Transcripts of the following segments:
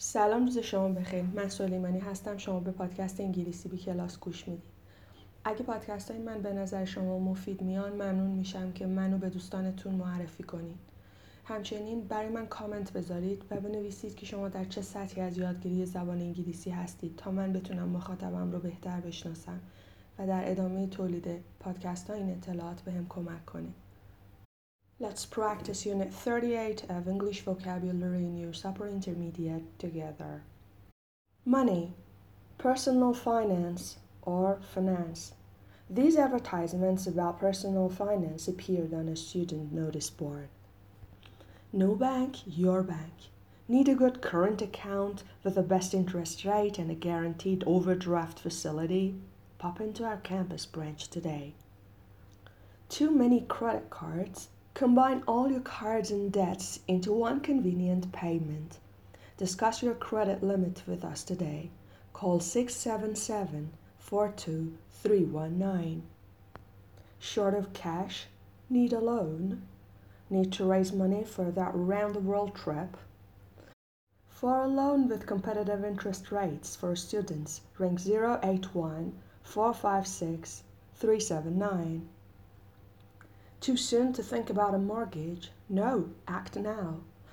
سلام، روز شما بخیر. من سلیمانی هستم. شما به پادکست انگلیسی بی کلاس گوش میدید. اگه پادکست های من به نظر شما مفید میان، ممنون میشم که منو به دوستانتون معرفی کنید. همچنین برای من کامنت بذارید و بنویسید که شما در چه سطحی از یادگیری زبان انگلیسی هستید تا من بتونم مخاطبم رو بهتر بشناسم و در ادامه تولید پادکست ها این اطلاعات بهم کمک کنه. Let's practice Unit 38 of English Vocabulary in Use Upper Intermediate together. Money, personal finance, or finance. These advertisements about personal finance appeared on a student notice board. No bank, your bank. Need a good current account with the best interest rate and a guaranteed overdraft facility? Pop into our campus branch today. Too many credit cards? Combine all your cards and debts into one convenient payment. Discuss your credit limit with us today. Call 677-42319. Short of cash? Need a loan? Need to raise money for that round-the-world trip? For a loan with competitive interest rates for students, ring 081-456-379. Too soon to think about a mortgage? No, act now.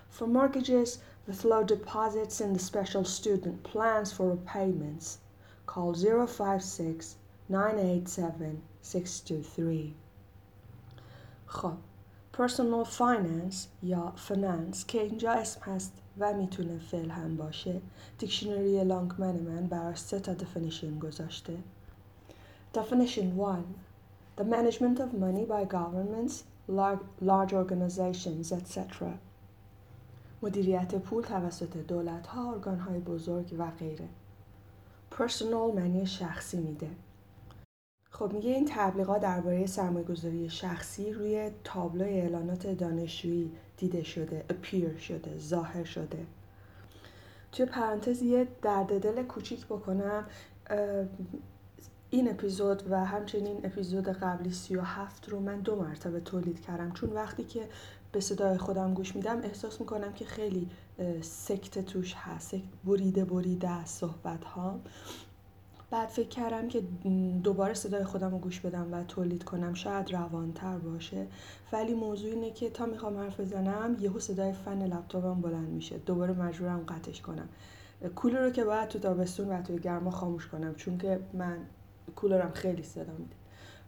For mortgages with low deposits and the special student plans for repayments, call 056-987-623. خب، personal finance یا finance که اینجا اسم هست و میتونه فعل هم باشه، دیکشنری لانگمن من برای 3 تا definition گذاشته. Definition 1: The management of money by governments, large organizations, etc. مدیریت پول توسط دولت‌ها، ارگان‌های بزرگ و غیره. Personal معنی شخصی میده. خب میگه این تبلیغات درباره سرمایه‌گذاری شخصی روی تابلوی اعلانات دانشجویی دیده شده، appear شده، ظاهر شده. توی پرانتز یه درد دل کوچیک بکنم، این اپیزود و همچنین اپیزود قبلی 37 رو من 2 مرتبه تولید کردم، چون وقتی که به صدای خودم گوش میدم احساس میکنم که خیلی سکته توش هست، بریده از صحبت ها. بعد فکر کردم که دوباره صدای خودم رو گوش بدم و تولید کنم، شاید روانتر باشه. ولی موضوع اینه که تا میخوام حرف بزنم یهو صدای فن لپتاپم بلند میشه، دوباره مجبورم قطعش کنم. کولر رو که باید تو تابستون و توی گرما خاموش کنم، چون که من کولرم خیلی صدا میده.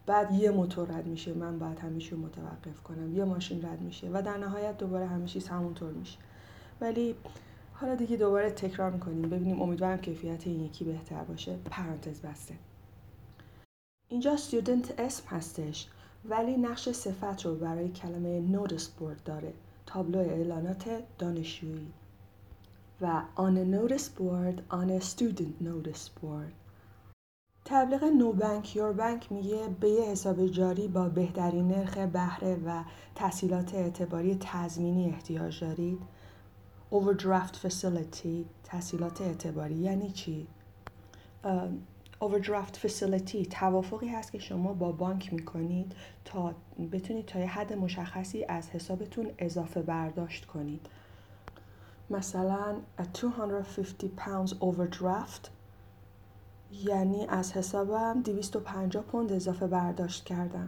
بعد یه موتور رد میشه، من باید همیشه متوقف کنم. یه ماشین رد میشه و در نهایت دوباره همیشه همونطور میشه. ولی حالا دیگه دوباره تکرار میکنیم، ببینیم. امیدوارم کیفیت این یکی بهتر باشه. پرانتز بسته. اینجا student اسم هستش، ولی نقش صفت رو برای کلمه notice board داره، تابلو اعلانات دانشجویی. و on a notice board, on a student notice board. تبلیغ نو بانک یور بانک میگه به یه حساب جاری با بهترین نرخ بهره و تسهیلات اعتباری تضمینی احتیاج دارید. Overdraft facility، تسهیلات اعتباری یعنی چی؟ Overdraft facility توافقی هست که شما با بانک میکنید تا بتونید تا یه حد مشخصی از حسابتون اضافه برداشت کنید. مثلا £250 overdraft، یعنی از حسابم 250 پوند اضافه برداشت کردم.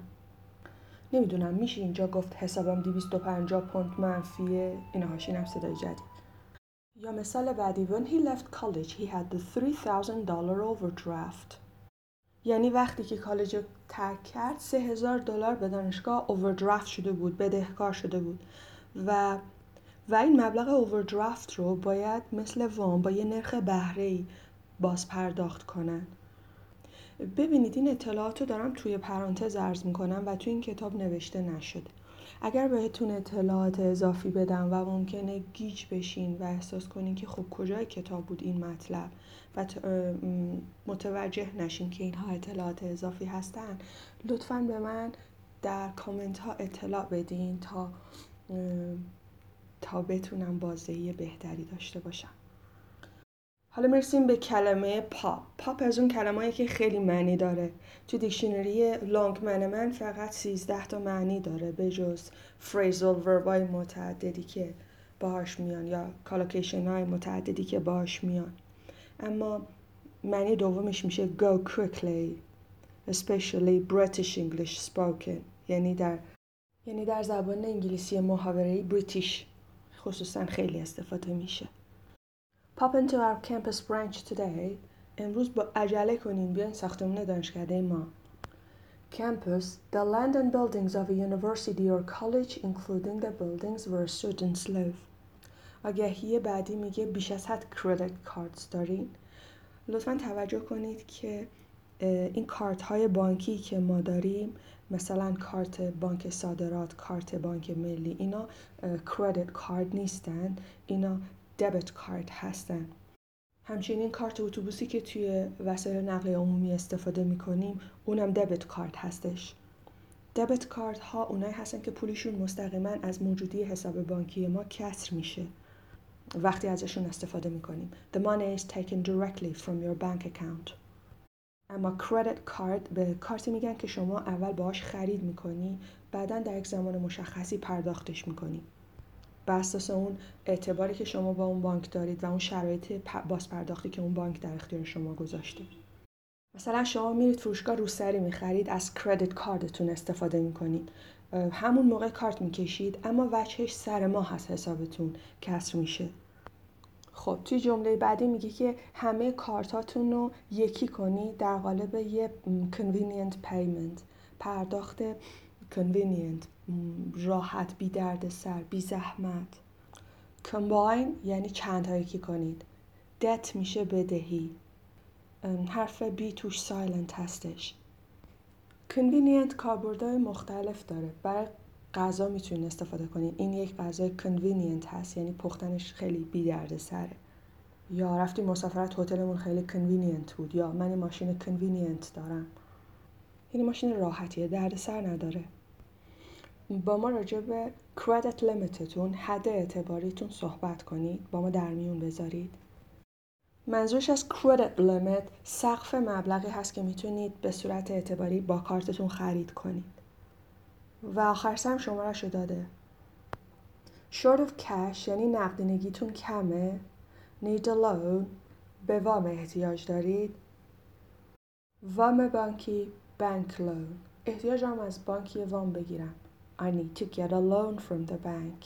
نمیدونم میشه اینجا گفت حسابم 250 پوند منفیه؟ اینا هاشینم صدای جدید. یا مثال بعدی: When he left college he had the $3,000 overdraft، یعنی وقتی که کالج رو ترک کرد $3,000 به دانشگاه overdraft شده بود، بدهکار شده بود. و این مبلغ overdraft رو باید مثل وام با یه نرخ بهره‌ای باز پرداخت کنن. ببینید این اطلاعات رو دارم توی پرانتز عرض میکنم و توی این کتاب نوشته نشده. اگر بهتون اطلاعات اضافی بدم و ممکنه گیج بشین و احساس کنین که خب کجای کتاب بود این مطلب و متوجه نشین که اینها اطلاعات اضافی هستن، لطفاً به من در کامنت ها اطلاع بدین تا بتونم بازدهی بهتری داشته باشم. حالا میرسیم به کلمه پاپ. پاپ از اون کلمه‌ای که خیلی معنی داره. تو دیکشنری لانگمن من فقط 13 تا معنی داره، به جز فریزال وربای متعددی که باهاش میان یا کالوکیشن های متعددی که باهاش میان. اما معنی دومش میشه go quickly especially British English spoken، یعنی در زبان انگلیسی محاوره‌ای بریتیش خصوصا خیلی استفاده میشه. Pop into our campus branch today. امروز با عجله کنین بیاین ساختمون دانشکده ما. Campus, the land and buildings of a university or college, including the buildings where students live. آگهی بعدی میگه بیش از حد credit cards دارین. لطفاً توجه کنید که این کارت های بانکی که ما داریم، مثلا کارت بانک صادرات، کارت بانک ملی، اینا credit card نیستن، اینا debit card هستن. همچنین کارت اتوبوسی که توی وسایل نقل عمومی استفاده می‌کنیم، اونم دبت کارت هستش. دبت کارت ها اونایی هستن که پولشون مستقیما از موجودی حساب بانکی ما کسر میشه وقتی ازشون استفاده می‌کنیم. The money is taken directly from your bank account. اما credit card به کارتی میگن که شما اول باهاش خرید می‌کنی، بعداً در یک زمان مشخصی پرداختش می‌کنی. بر اساس اون اعتباری که شما با اون بانک دارید و اون شرایط بازپرداختی که اون بانک در اختیار شما گذاشته. مثلا شما میرید فروشگاه روسری میخرید، از کردیت کارتتون استفاده میکنید، همون موقع کارت میکشید اما وجهش سر ماه هست، حسابتون کسر میشه. خب توی جمله بعدی میگه که همه کارتاتون رو یکی کنید در قالب یه convenient payment، پرداخت convenient، راحت، بی درد سر، بی زحمت. combine یعنی چند تا یکی کنید. debt میشه بدهی. حرف بی توش سایلنت هستش. convenient کاربردهای مختلف داره. برای غذا میتونید استفاده کنید. این یک غذای convenient هست، یعنی پختنش خیلی بی درد سره. یا رفتیم مسافرت، هتلمون خیلی convenient بود، یا من ماشین convenient دارم. یعنی ماشین راحتیه، درد سر نداره. با ما راجع به credit limitتون، حد اعتباریتون صحبت کنید، با ما در میون بذارید. منظورش از credit limit سقف مبلغی هست که میتونید به صورت اعتباری با کارتتون خرید کنید. و آخر سم شماره‌شو داده. short of cash یعنی نقدینگیتون کمه. need a loan به وام احتیاج دارید. وام بانکی bank loan، احتیاجم از بانکی وام بگیرم. I need to get a loan from the bank.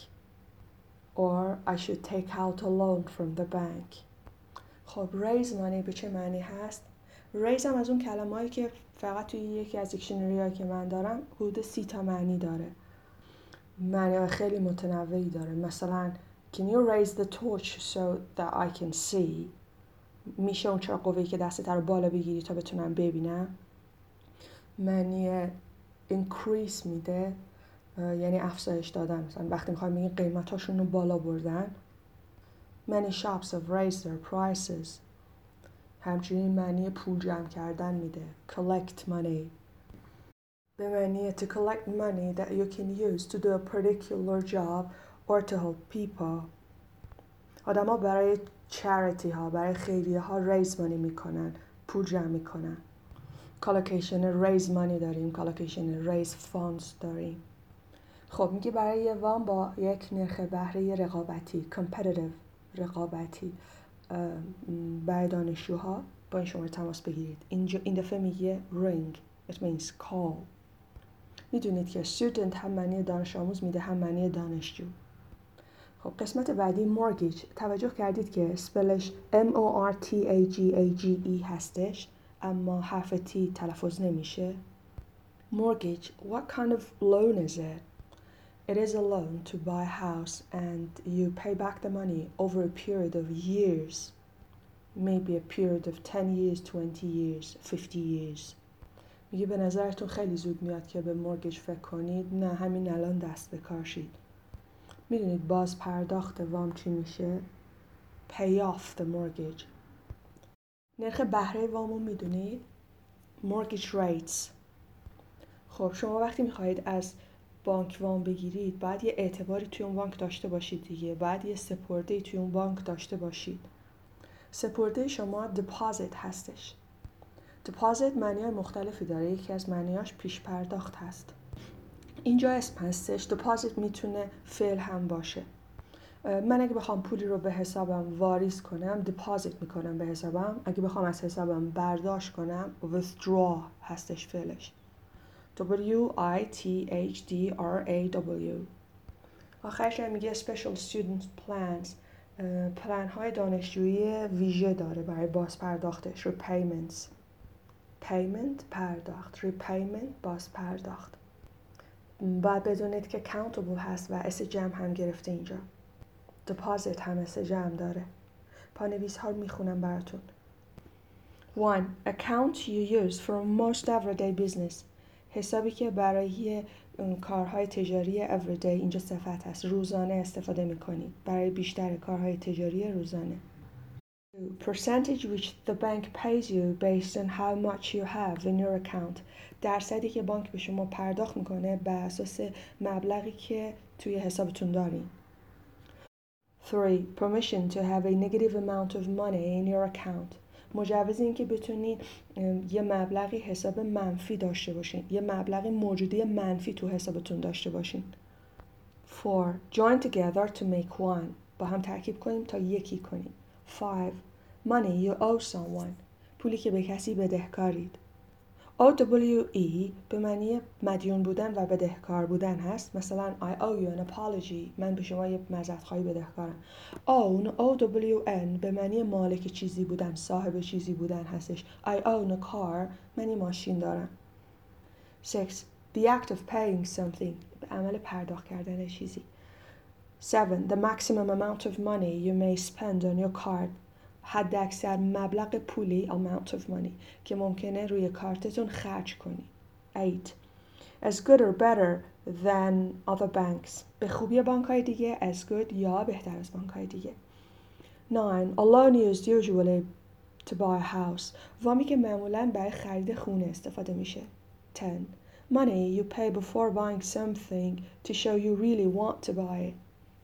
Or I should take out a loan from the bank. خب raise money به چه معنی هست؟ raise هم از اون کلمه‌ای که فقط توی یکی از دیکشنری‌ها که من دارم حدود 30 تا معنی داره. معنی خیلی متنوعی داره. مثلا can you raise the torch so that I can see؟ میشه اون چراغی که دستت رو بالا بگیری تا بتونم ببینم. معنی increase میده، یعنی افزایش دادن. مثلا وقتی میخوایم بگیم قیمتاشون رو بالا بردن. Many shops have raised their prices. همچنین معنی پول جمع کردن میده. Collect money. به معنی to collect money that you can use to do a particular job or to help people. آدم ها برای charity ها، برای خیریه ها raise money میکنن، پول جمع میکنن. Collocation raise money داریم. Collocation raise funds داریم. خب میگه برای یه وام با یک نرخ بهره رقابتی، competitive، رقابتی، برای دانشجوها با این شماره تماس بگیرید. این دفعه میگه ring. It means call. میدونید که student هم معنی دانش آموز میده، هم معنی دانشجو. خب قسمت بعدی mortgage. توجه کردید که اسپلش mortgage هستش اما حرف T تلفظ نمیشه. Mortgage, what kind of loan is it? It is a loan to buy a house and you pay back the money over a period of years. Maybe a period of 10 years, 20 years, 50 years. میگه به نظرتون خیلی زود میاد که به مورگیج فکر کنید؟ نه، همین الان دست به کار شید. میدونید باز پرداخت وام چی میشه؟ Pay off the mortgage. نرخ بهره وامو میدونید؟ Mortgage rates. خب شما وقتی میخواید از بانک وام بگیرید، باید یه اعتباری توی اون بانک داشته باشید دیگه، باید یه سپرده‌ای توی اون بانک داشته باشید. سپرده شما deposit هستش. deposit معنی‌های مختلفی داره. یکی از معنی‌هاش پیش پرداخت هست. اینجا اسم هستش. deposit میتونه فعل هم باشه. من اگه بخوام پولی رو به حسابم واریز کنم deposit میکنم به حسابم، اگه بخوام از حسابم برداشت کنم withdraw هستش فعلش. withdraw. آخرش هم میگه special student plans، پلن های دانشجویی ویژه داره برای باز پرداختش، repayments. payment پرداخت، repayment باز پرداخت. باید بدونید که countable هست و اس جمع هم گرفته اینجا. deposit هم اس جمع داره. پانویس ها میخونم براتون. 1. Account you use for most everyday business. حسابی که برای کارهای تجاری everyday اینجا صفت هست، روزانه استفاده میکنید برای بیشتر کارهای تجاری روزانه. Percentage which the bank pays you based on how much you have in your account. درصدی که بانک به شما پرداخت میکنه بر اساس مبلغی که توی حسابتون دارین. 3. Permission to have a negative amount of money in your account. مجوز این که بتونین یه مبلغی حساب منفی داشته باشین، یه مبلغی موجودی منفی تو حسابتون داشته باشین. 4. Join together to make one. با هم ترکیب کنیم تا یکی کنیم. 5. Money you owe someone. پولی که به کسی بدهکارید. OWE به معنی مدیون بودن و بدهکار بودن هست. مثلا I owe you an apology. من به شما یه معذرت‌خواهی بدهکارم. Own OWN به معنی مالک چیزی بودن، صاحب چیزی بودن هستش. I own a car. من یه ماشین دارم. 6. The act of paying something. به عمل پرداخت کردن چیزی. 7. The maximum amount of money you may spend on your card. حد اکثر مبلغ پولی amount of money که ممکنه روی کارتتون خرج کنی. 8. As good or better than other banks. به خوبی بانک‌های دیگه as good یا بهتر از بانک‌های دیگه. 9. A loan used usually to buy a house. وامی که معمولاً برای خرید خونه استفاده میشه. 10. Money you pay before buying something to show you really want to buy it.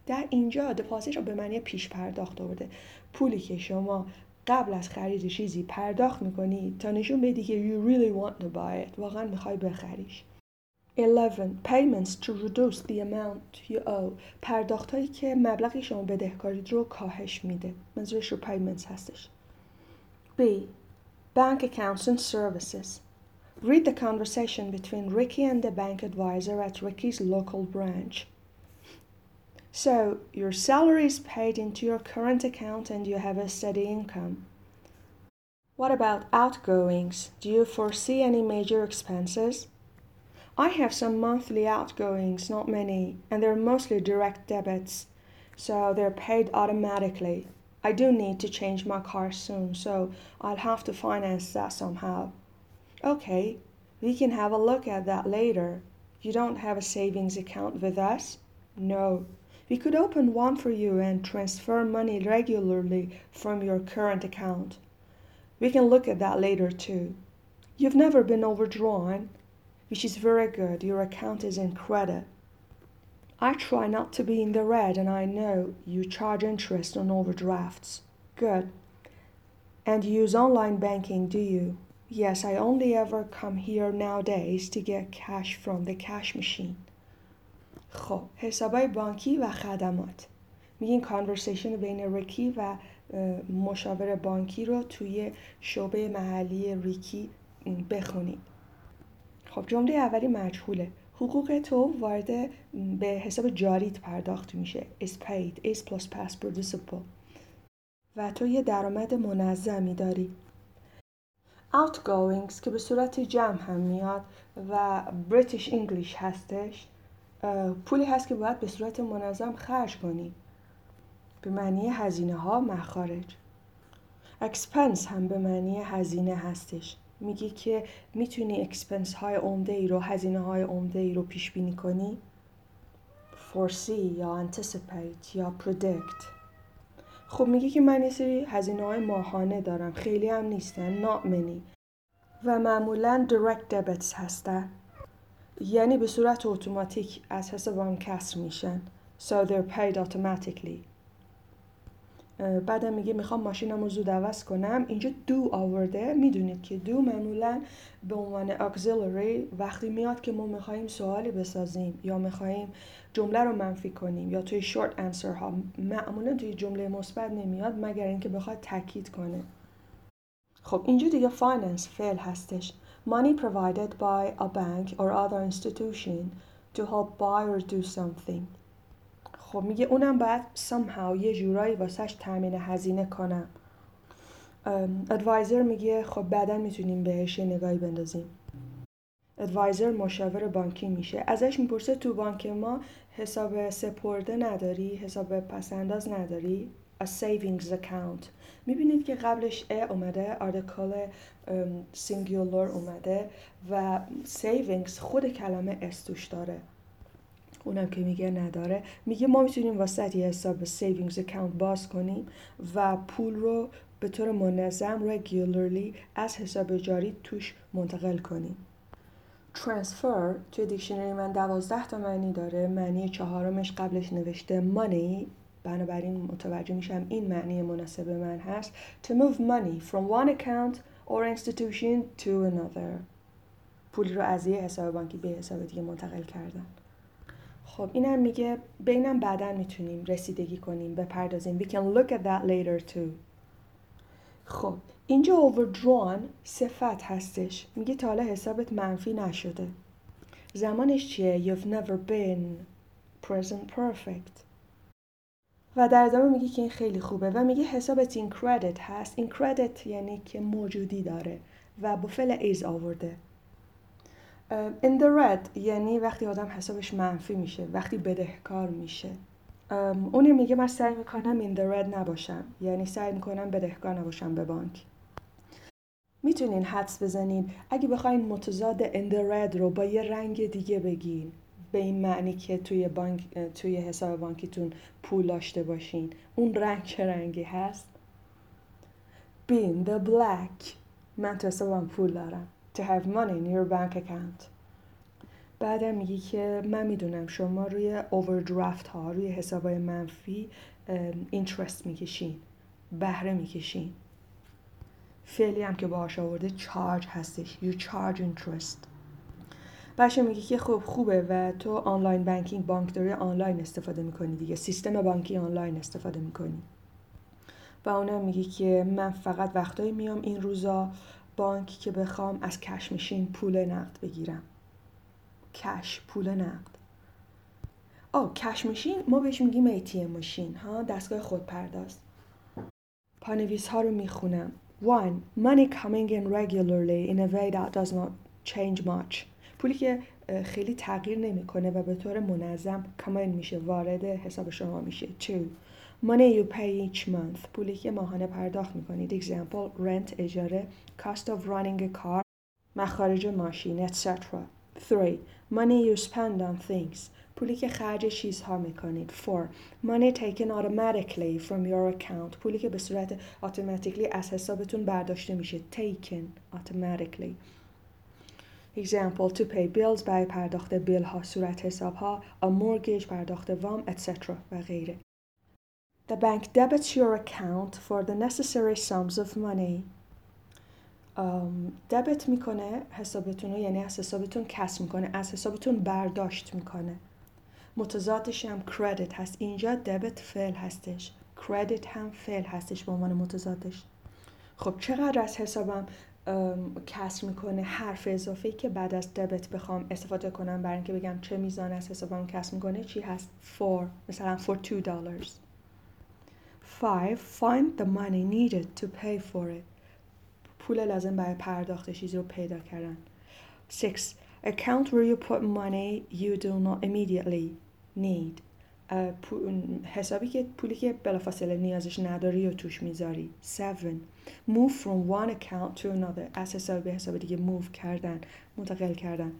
در اینجا دپازیت رو به معنی پیش پرداخت آورده، پولی که شما قبل از خرید چیزی پرداخت میکنی تا نشون بدی که you really want to buy it، واقعا میخوای بخریش. 11. Payments to reduce the amount you owe. پرداخت هایی که مبلغی شما بدهکارید رو کاهش میده، منظورش رو payments هستش. B. Bank accounts and services. Read the conversation between Ricky and the bank advisor at Ricky's local branch. So, your salary is paid into your current account and you have a steady income. What about outgoings? Do you foresee any major expenses? I have some monthly outgoings, not many, and they're mostly direct debits, so they're paid automatically. I do need to change my car soon, so I'll have to finance that somehow. Okay, we can have a look at that later. You don't have a savings account with us? No. We could open one for you and transfer money regularly from your current account. We can look at that later too. You've never been overdrawn, which is very good. Your account is in credit. I try not to be in the red and I know you charge interest on overdrafts. Good. And you use online banking, do you? Yes, I only ever come here nowadays to get cash from the cash machine. خب، حسابای بانکی و خدمات. میگین کانورسیشن بین ریکی و مشاور بانکی رو توی شعبه محلی ریکی بخونید. خب، جمله اولی مجهوله. حقوق تو وارد به حساب جاریت پرداخت میشه. is paid, is plus past participle. و تو یه درآمد منظمی داری. outgoings که به صورت جمع هم میاد و بریتیش انگلیش هستش. پولی هست که باید به صورت منظم خرج کنی، به معنی هزینه ها مخارج. اکسپنس هم به معنی هزینه هستش. میگی که میتونی اکسپنس های عمده ای رو، هزینه های عمده ای رو پیش بینی کنی. foresee یا anticipate یا predict. خب میگی که من یه سری هزینه های ماهانه دارم، خیلی هم نیستن، not many، و معمولا direct debits هستن، یعنی به صورت اتوماتیک از حسابم کسر میشن. So they're paid automatically. بعدم میگه میخوام ماشینمو زود عوض کنم. اینجا do آورده، میدونید که do معمولا به عنوان auxiliary وقتی میاد که ما میخوایم سوالی بسازیم یا میخوایم جمله رو منفی کنیم یا توی short answer ها، معمولا توی جمله مثبت نمیاد مگر اینکه بخواد تاکید کنه. خب اینجا دیگه finance فعل هستش. Money provided by a bank or other institution to help buy or do something. خب میگه اونم باید somehow یه جورایی واسهش تامین هزینه کنم. Advisor میگه خب بعداً میتونیم بهش یه نگاهی بندازیم. Advisor مشاور بانکی میشه. ازش میپرسه تو بانک ما حساب سپرده نداری؟ حساب پس‌انداز نداری؟ A savings account. میبینید که قبلش ا اومده، آرتیکل سینگولار اومده و savings خود کلمه اس توش داره. اونم که میگه نداره، میگه ما میتونیم واسه یه حساب سیوینگز اکانت باز کنیم و پول رو به طور منظم regularly از حساب جاری توش منتقل کنیم. transfer توی دیکشنری من 12 تا معنی داره. معنی چهارمش قبلش نوشته money، بنابراین متوجه میشم این معنی مناسب من هست. to move money from one account or institution to another، پول رو از یه حساب بانکی به حساب دیگه منتقل کردن. خب اینم میگه به اینم بعداً میتونیم رسیدگی کنیم، بپردازیم. We can look at that later too. خب اینجا overdrawn صفت هستش. میگه تا حالا حسابت منفی نشده. زمانش چیه؟ You've never been present perfect. و در ادامه میگه که این خیلی خوبه و میگه حسابت in credit هست. in credit یعنی که موجودی داره و با فعل is آورده. in the red یعنی وقتی آدم حسابش منفی میشه، وقتی بدهکار میشه. اون میگه من سعی میکنم in the red نباشم، یعنی سعی میکنم بدهکار نباشم به بانک. میتونین حدس بزنین اگه بخواین متضاد in the red رو با یه رنگ دیگه بگین، به این معنی که توی حساب بانکیتون پول داشته باشین، اون رنگ چه رنگی هست؟ be in the black، من تو حسابم پول دارم. to have money in your bank account. بعدم میگه که من میدونم شما روی overdraft ها، روی حسابای منفی interest میکشین، بهره میکشین. فعلی هم که باهاش آورده charge هستش. you charge interest. بعدش میگه که خب خوبه و تو آنلاین بانکینگ، بانکداری آنلاین استفاده میکنی دیگه، سیستم بانکی آنلاین استفاده میکنی. و اونم میگه که من فقط وقتایی میام این روزا بانکی که بخوام از کش ماشین پول نقد بگیرم. کش، پول نقد. کش ماشین ما بهش میگیم ATM ماشین ها، دستگاه خودپرداز. پانویس ها رو میخونم. 1. Money coming in regularly in a way that does not change much. پولی که خیلی تغییر نمیکنه و به طور منظم کامین میشه، وارد حساب شما میشه. 2. Money you pay each month. پولی که ماهانه پرداخت میکنید. Example rent اجاره، cost of running a car، مخارج ماشین etc. 3. Money you spend on things. پولی که خرج چیزها میکنید. 4. Money taken automatically from your account. پولی که به صورت automatically از حسابتون برداشته میشه. Taken automatically. Example to pay bills by پرداخت بیل ها، صورت حساب ها، a mortgage پرداخت وام etc. و غیره. The bank debits your account for the necessary sums of money. دبت میکنه حسابتون رو، یعنی از حسابتون کسر میکنه، از حسابتون برداشت میکنه. متضادش هم credit هست. اینجا debit فعل هستش، credit هم فعل هستش به عنوان متضادش. خب چقدر از حسابم کسر میکنه؟ حرف اضافه‌ای که بعد از debit بخوام استفاده کنم برای اینکه بگم چه میزان از حسابم کسر میکنه چی هست؟ for، مثلا for $2. 5. Find the money needed to pay for it. پول لازم برای پرداخت چیزی رو پیدا کردن. 6. Account where you put money you do not immediately need. حسابی که پولی که بلافاصله نیازش نداری و توش میذاری. 7. Move from one account to another. از حساب به حساب دیگه move کردن، منتقل کردن.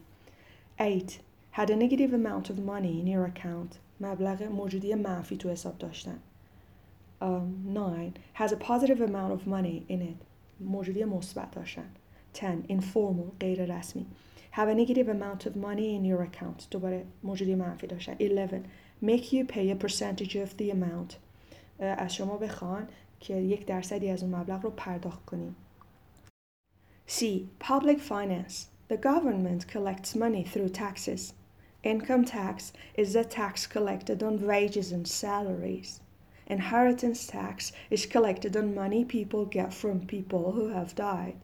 8. Had a negative amount of money in your account. مبلغ موجودی منفی تو حساب داشتن. 9. Has a positive amount of money in it. موجودی مثبت داشتن. 10. Informal، غیر رسمی. Have a negative amount of money in your account. دوباره موجودی منفی داشتن. 11. Make you pay a percentage of the amount. از شما بخوان که 1% از اون مبلغ رو پرداخت کنین. C. Public finance. The government collects money through taxes. Income tax is the tax collected on wages and salaries. Inheritance tax is collected on money people get from people who have died.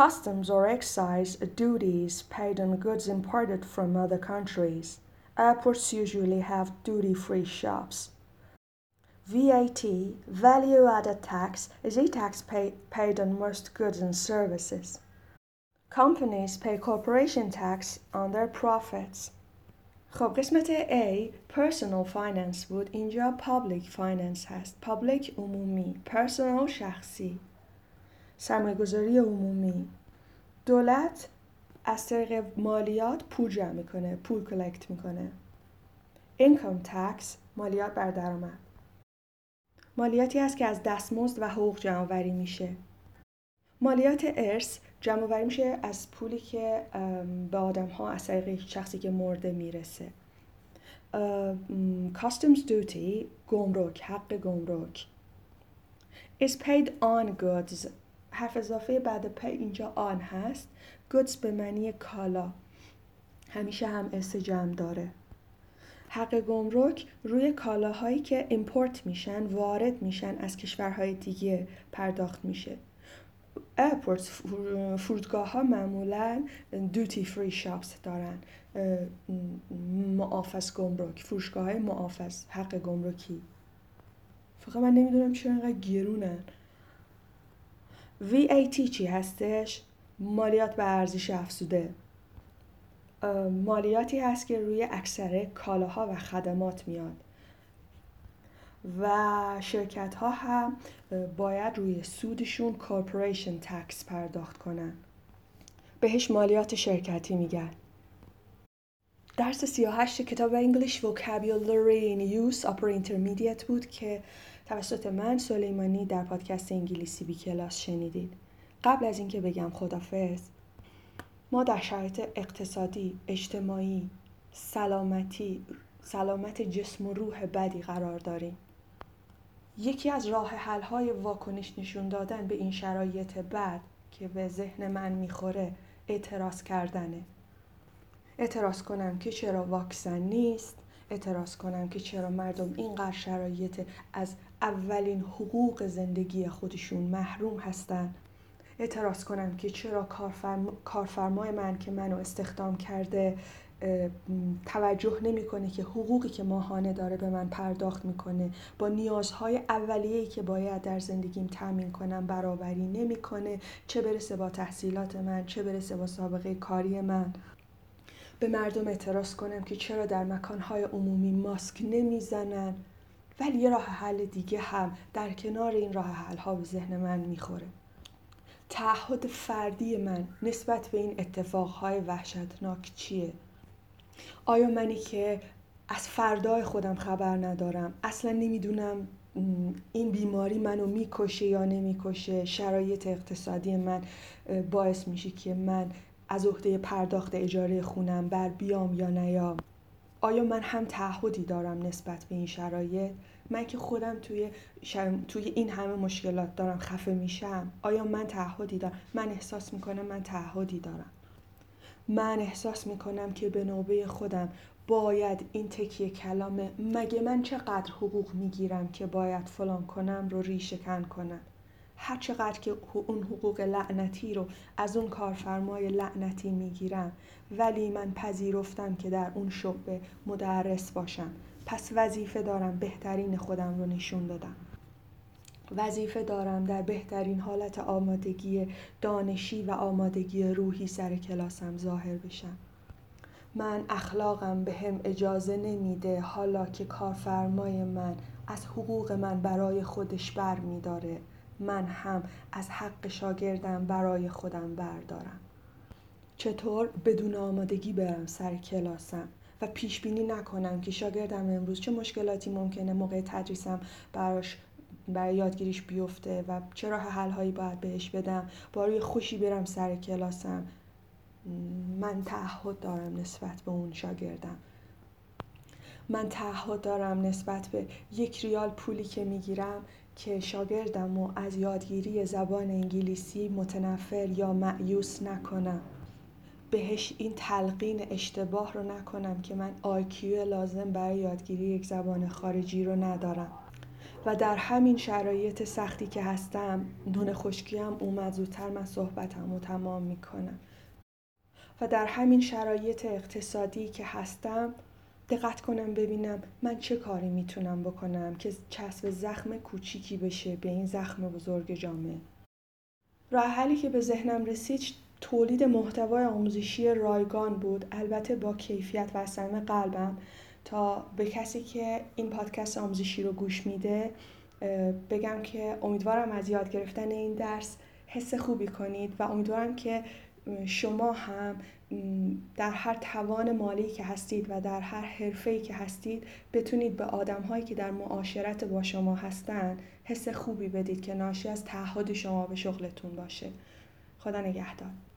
Customs or excise duties paid on goods imported from other countries. Airports usually have duty-free shops. VAT, value-added tax, is a tax paid on most goods and services. Companies pay corporation tax on their profits. خب قسمت A personal finance بود. اینجا public finance هست. public عمومی، personal شخصی، سرمایه‌گذاری عمومی. دولت از طریق مالیات پول جمع میکنه، پول کلکت میکنه. income tax مالیات بر درآمد، مالیاتی هست که از دستمزد و حقوق جمع‌آوری میشه. مالیات ارث جمع‌آوری میشه از پولی که به آدم‌ها از طریق شخصی که مرده میرسه. customs duty گمرک، حق گمرک is paid on goods. حرف اضافه بعد pay اینجا آن هست. goods به معنی کالا، همیشه هم اس جمع داره. حق گمرک روی کالاهایی که ایمپورت میشن، وارد میشن از کشورهای دیگه پرداخت میشه. ایرپورت، فرودگاه‌ها معمولاً دیوتی فری شاپس دارن، معافظ گمرک، فروشگاه‌های معافظ حق گمرکی. فقط من نمیدونم چرا اینقدر گرونن. VAT چی هستش؟ مالیات بر ارزش افزوده. مالیاتی هست که روی اکثر کالاها و خدمات میاد و شرکت ها هم باید روی سودشون کارپوریشن تکس پرداخت کنن، بهش مالیات شرکتی میگن. درس 38 کتاب English Vocabulary in Use Upper Intermediate بود که توسط من سلیمانی در پادکست انگلیسی بی کلاس شنیدید. قبل از اینکه بگم خدافظ، ما در شرایط اقتصادی، اجتماعی، سلامت جسم و روح بدی قرار داریم. یکی از راه حل‌های واکنش نشون دادن به این شرایط بد که به ذهن من میخوره اعتراض کردنه. اعتراض کنم که چرا واکسن نیست، اعتراض کنم که چرا مردم اینقدر شرایط از اولین حقوق زندگی خودشون محروم هستن، اعتراض کنم که چرا کارفرمای من که منو استخدام کرده توجه نمی‌کنه که حقوقی که ماهانه داره به من پرداخت می‌کنه، با نیازهای اولیه‌ای که باید در زندگیم تامین کنم برابری نمی‌کنه، چه برسه با تحصیلات من، چه برسه با سابقه کاری من. به مردم اعتراض کنم که چرا در مکان‌های عمومی ماسک نمی‌زنن. ولی یه راه حل دیگه هم در کنار این راه حل‌ها به ذهن من می‌خوره. تعهد فردی من نسبت به این اتفاقهای وحشتناک چیه؟ آیا منی که از فردای خودم خبر ندارم، اصلا نمیدونم این بیماری منو میکشه یا نمیکشه، شرایط اقتصادی من باعث میشه که من از عهده پرداخت اجاره خونم بر بیام یا نیام؟ آیا من هم تعهدی دارم نسبت به این شرایط؟ من که خودم توی این همه مشکلات دارم خفه میشم، آیا من تعهدی دارم؟ من احساس میکنم من تعهدی دارم. من احساس میکنم که به نوبه خودم باید این تکیه کلامه مگه من چقدر حقوق میگیرم که باید فلان کنم رو ریشه کن کنم. هر چقدر که اون حقوق لعنتی رو از اون کارفرمای لعنتی میگیرم، ولی من پذیرفتم که در اون شعبه مدرس باشم، پس وظیفه دارم بهترین خودم رو نشون بدم. وظیفه دارم در بهترین حالت آمادگی دانشی و آمادگی روحی سر کلاسم ظاهر بشم. من اخلاقم به هم اجازه نمیده حالا که کارفرمای من از حقوق من برای خودش بر میداره، من هم از حق شاگردم برای خودم بردارم. چطور بدون آمادگی برم سر کلاسم و پیش بینی نکنم که شاگردم امروز چه مشکلاتی ممکنه موقع تدریسم برای یادگیریش بیفته و چه راه حل‌هایی باید بهش بدم، با روی خوشی برم سر کلاسم. من تعهد دارم نسبت به اون شاگردم. من تعهد دارم نسبت به 1 ریال پولی که میگیرم که شاگردمو از یادگیری زبان انگلیسی متنفر یا مایوس نکنم، بهش این تلقین اشتباه رو نکنم که من IQ لازم برای یادگیری یک زبان خارجی رو ندارم. و در همین شرایط سختی که هستم، نون خشکیم اومد، زودتر من صحبتم رو تمام میکنم. و در همین شرایط اقتصادی که هستم، دقت کنم ببینم من چه کاری میتونم بکنم که چسب زخم کوچیکی بشه به این زخم بزرگ جامعه. راه حلی که به ذهنم رسید تولید محتوای آموزشی رایگان بود، البته با کیفیت و از صمیم قلبم، تا به کسی که این پادکست آموزشی رو گوش میده بگم که امیدوارم از یاد گرفتن این درس حس خوبی کنید و امیدوارم که شما هم در هر توان مالی که هستید و در هر حرفه‌ای که هستید بتونید به آدم‌هایی که در معاشرت با شما هستن حس خوبی بدید که ناشی از تعهد شما به شغلتون باشه. خدا نگهدار.